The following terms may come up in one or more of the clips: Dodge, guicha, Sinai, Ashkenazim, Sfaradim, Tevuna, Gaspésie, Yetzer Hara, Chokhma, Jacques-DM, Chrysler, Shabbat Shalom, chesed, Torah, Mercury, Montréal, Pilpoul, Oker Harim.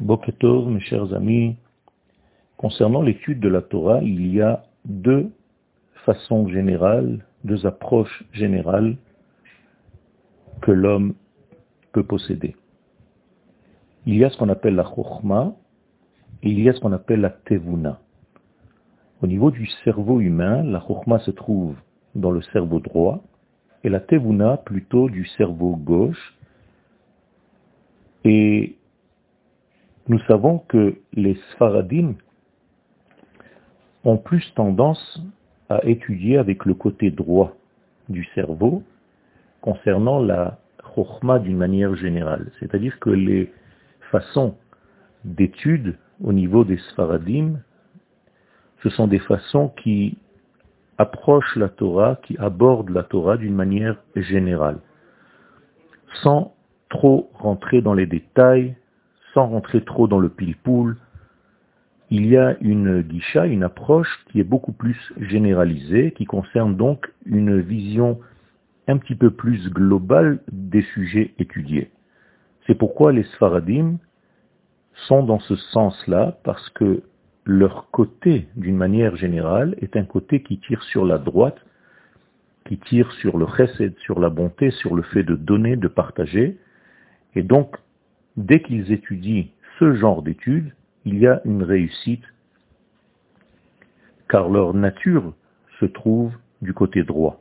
Boketov, mes chers amis, concernant l'étude de la Torah, il y a deux façons générales, deux approches générales que l'homme peut posséder. Il y a ce qu'on appelle la Chokhma et il y a ce qu'on appelle la Tevuna. Au niveau du cerveau humain, la Chokhma se trouve dans le cerveau droit et la Tevuna plutôt du cerveau gauche. Et nous savons que les Sfaradim ont plus tendance à étudier avec le côté droit du cerveau concernant la Chokhma d'une manière générale. C'est-à-dire que les façons d'étude au niveau des Sfaradim, ce sont des façons qui approchent la Torah, qui abordent la Torah d'une manière générale, sans trop rentrer dans les détails, sans rentrer trop dans le pilpoul. Il y a une guicha, une approche qui est beaucoup plus généralisée, qui concerne donc une vision un petit peu plus globale des sujets étudiés. C'est pourquoi les Sfaradim sont dans ce sens-là, parce que leur côté, d'une manière générale, est un côté qui tire sur la droite, qui tire sur le chesed, sur la bonté, sur le fait de donner, de partager. Et donc, dès qu'ils étudient ce genre d'études, il y a une réussite, car leur nature se trouve du côté droit.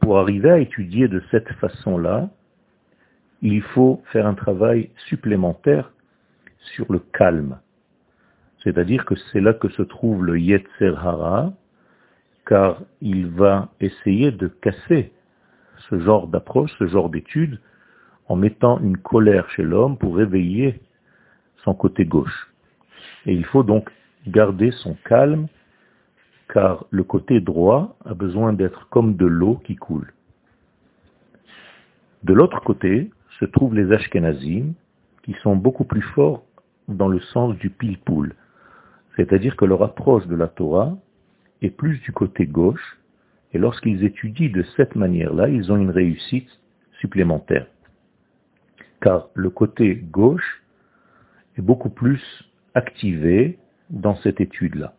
Pour arriver à étudier de cette façon-là, il faut faire un travail supplémentaire sur le calme. C'est-à-dire que c'est là que se trouve le Yetzer Hara, car il va essayer de casser ce genre d'approche, ce genre d'étude, en mettant une colère chez l'homme pour réveiller son côté gauche. Et il faut donc garder son calme, car le côté droit a besoin d'être comme de l'eau qui coule. De l'autre côté se trouvent les Ashkenazim, qui sont beaucoup plus forts dans le sens du pilpoul, c'est-à-dire que leur approche de la Torah est plus du côté gauche, et lorsqu'ils étudient de cette manière-là, ils ont une réussite supplémentaire. Car le côté gauche est beaucoup plus activé dans cette étude-là.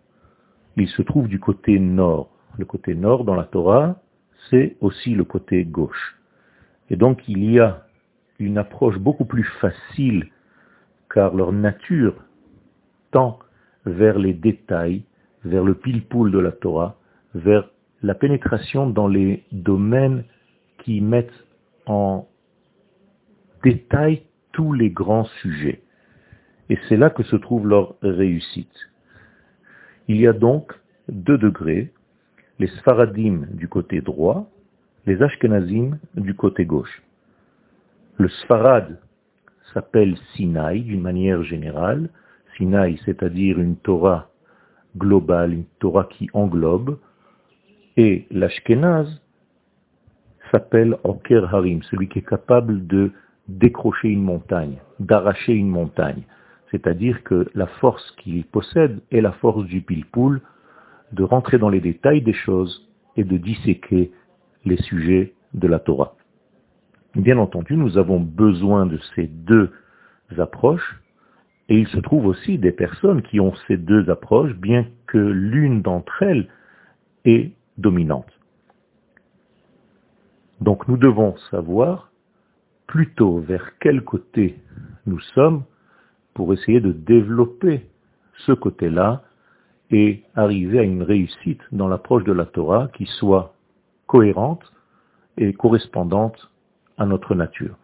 Il se trouve du côté nord. Le côté nord dans la Torah, c'est aussi le côté gauche. Et donc il y a une approche beaucoup plus facile, car leur nature tend vers les détails, vers le pilpoul de la Torah, vers la pénétration dans les domaines qui mettent en détail tous les grands sujets. Et c'est là que se trouve leur réussite. Il y a donc deux degrés, les Sfaradim du côté droit, les Ashkenazim du côté gauche. Le Sfarad s'appelle Sinai d'une manière générale. Sinai, c'est-à-dire une Torah globale, une Torah qui englobe. Et l'Ashkenaz s'appelle Oker Harim, celui qui est capable de décrocher une montagne, d'arracher une montagne. C'est-à-dire que la force qu'il possède est la force du pilpoul, de rentrer dans les détails des choses et de disséquer les sujets de la Torah. Bien entendu, nous avons besoin de ces deux approches, et il se trouve aussi des personnes qui ont ces deux approches, bien que l'une d'entre elles est dominante. Donc nous devons savoir plutôt vers quel côté nous sommes pour essayer de développer ce côté-là et arriver à une réussite dans l'approche de la Torah qui soit cohérente et correspondante à notre nature.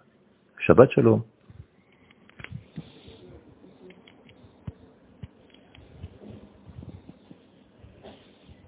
Shabbat Shalom.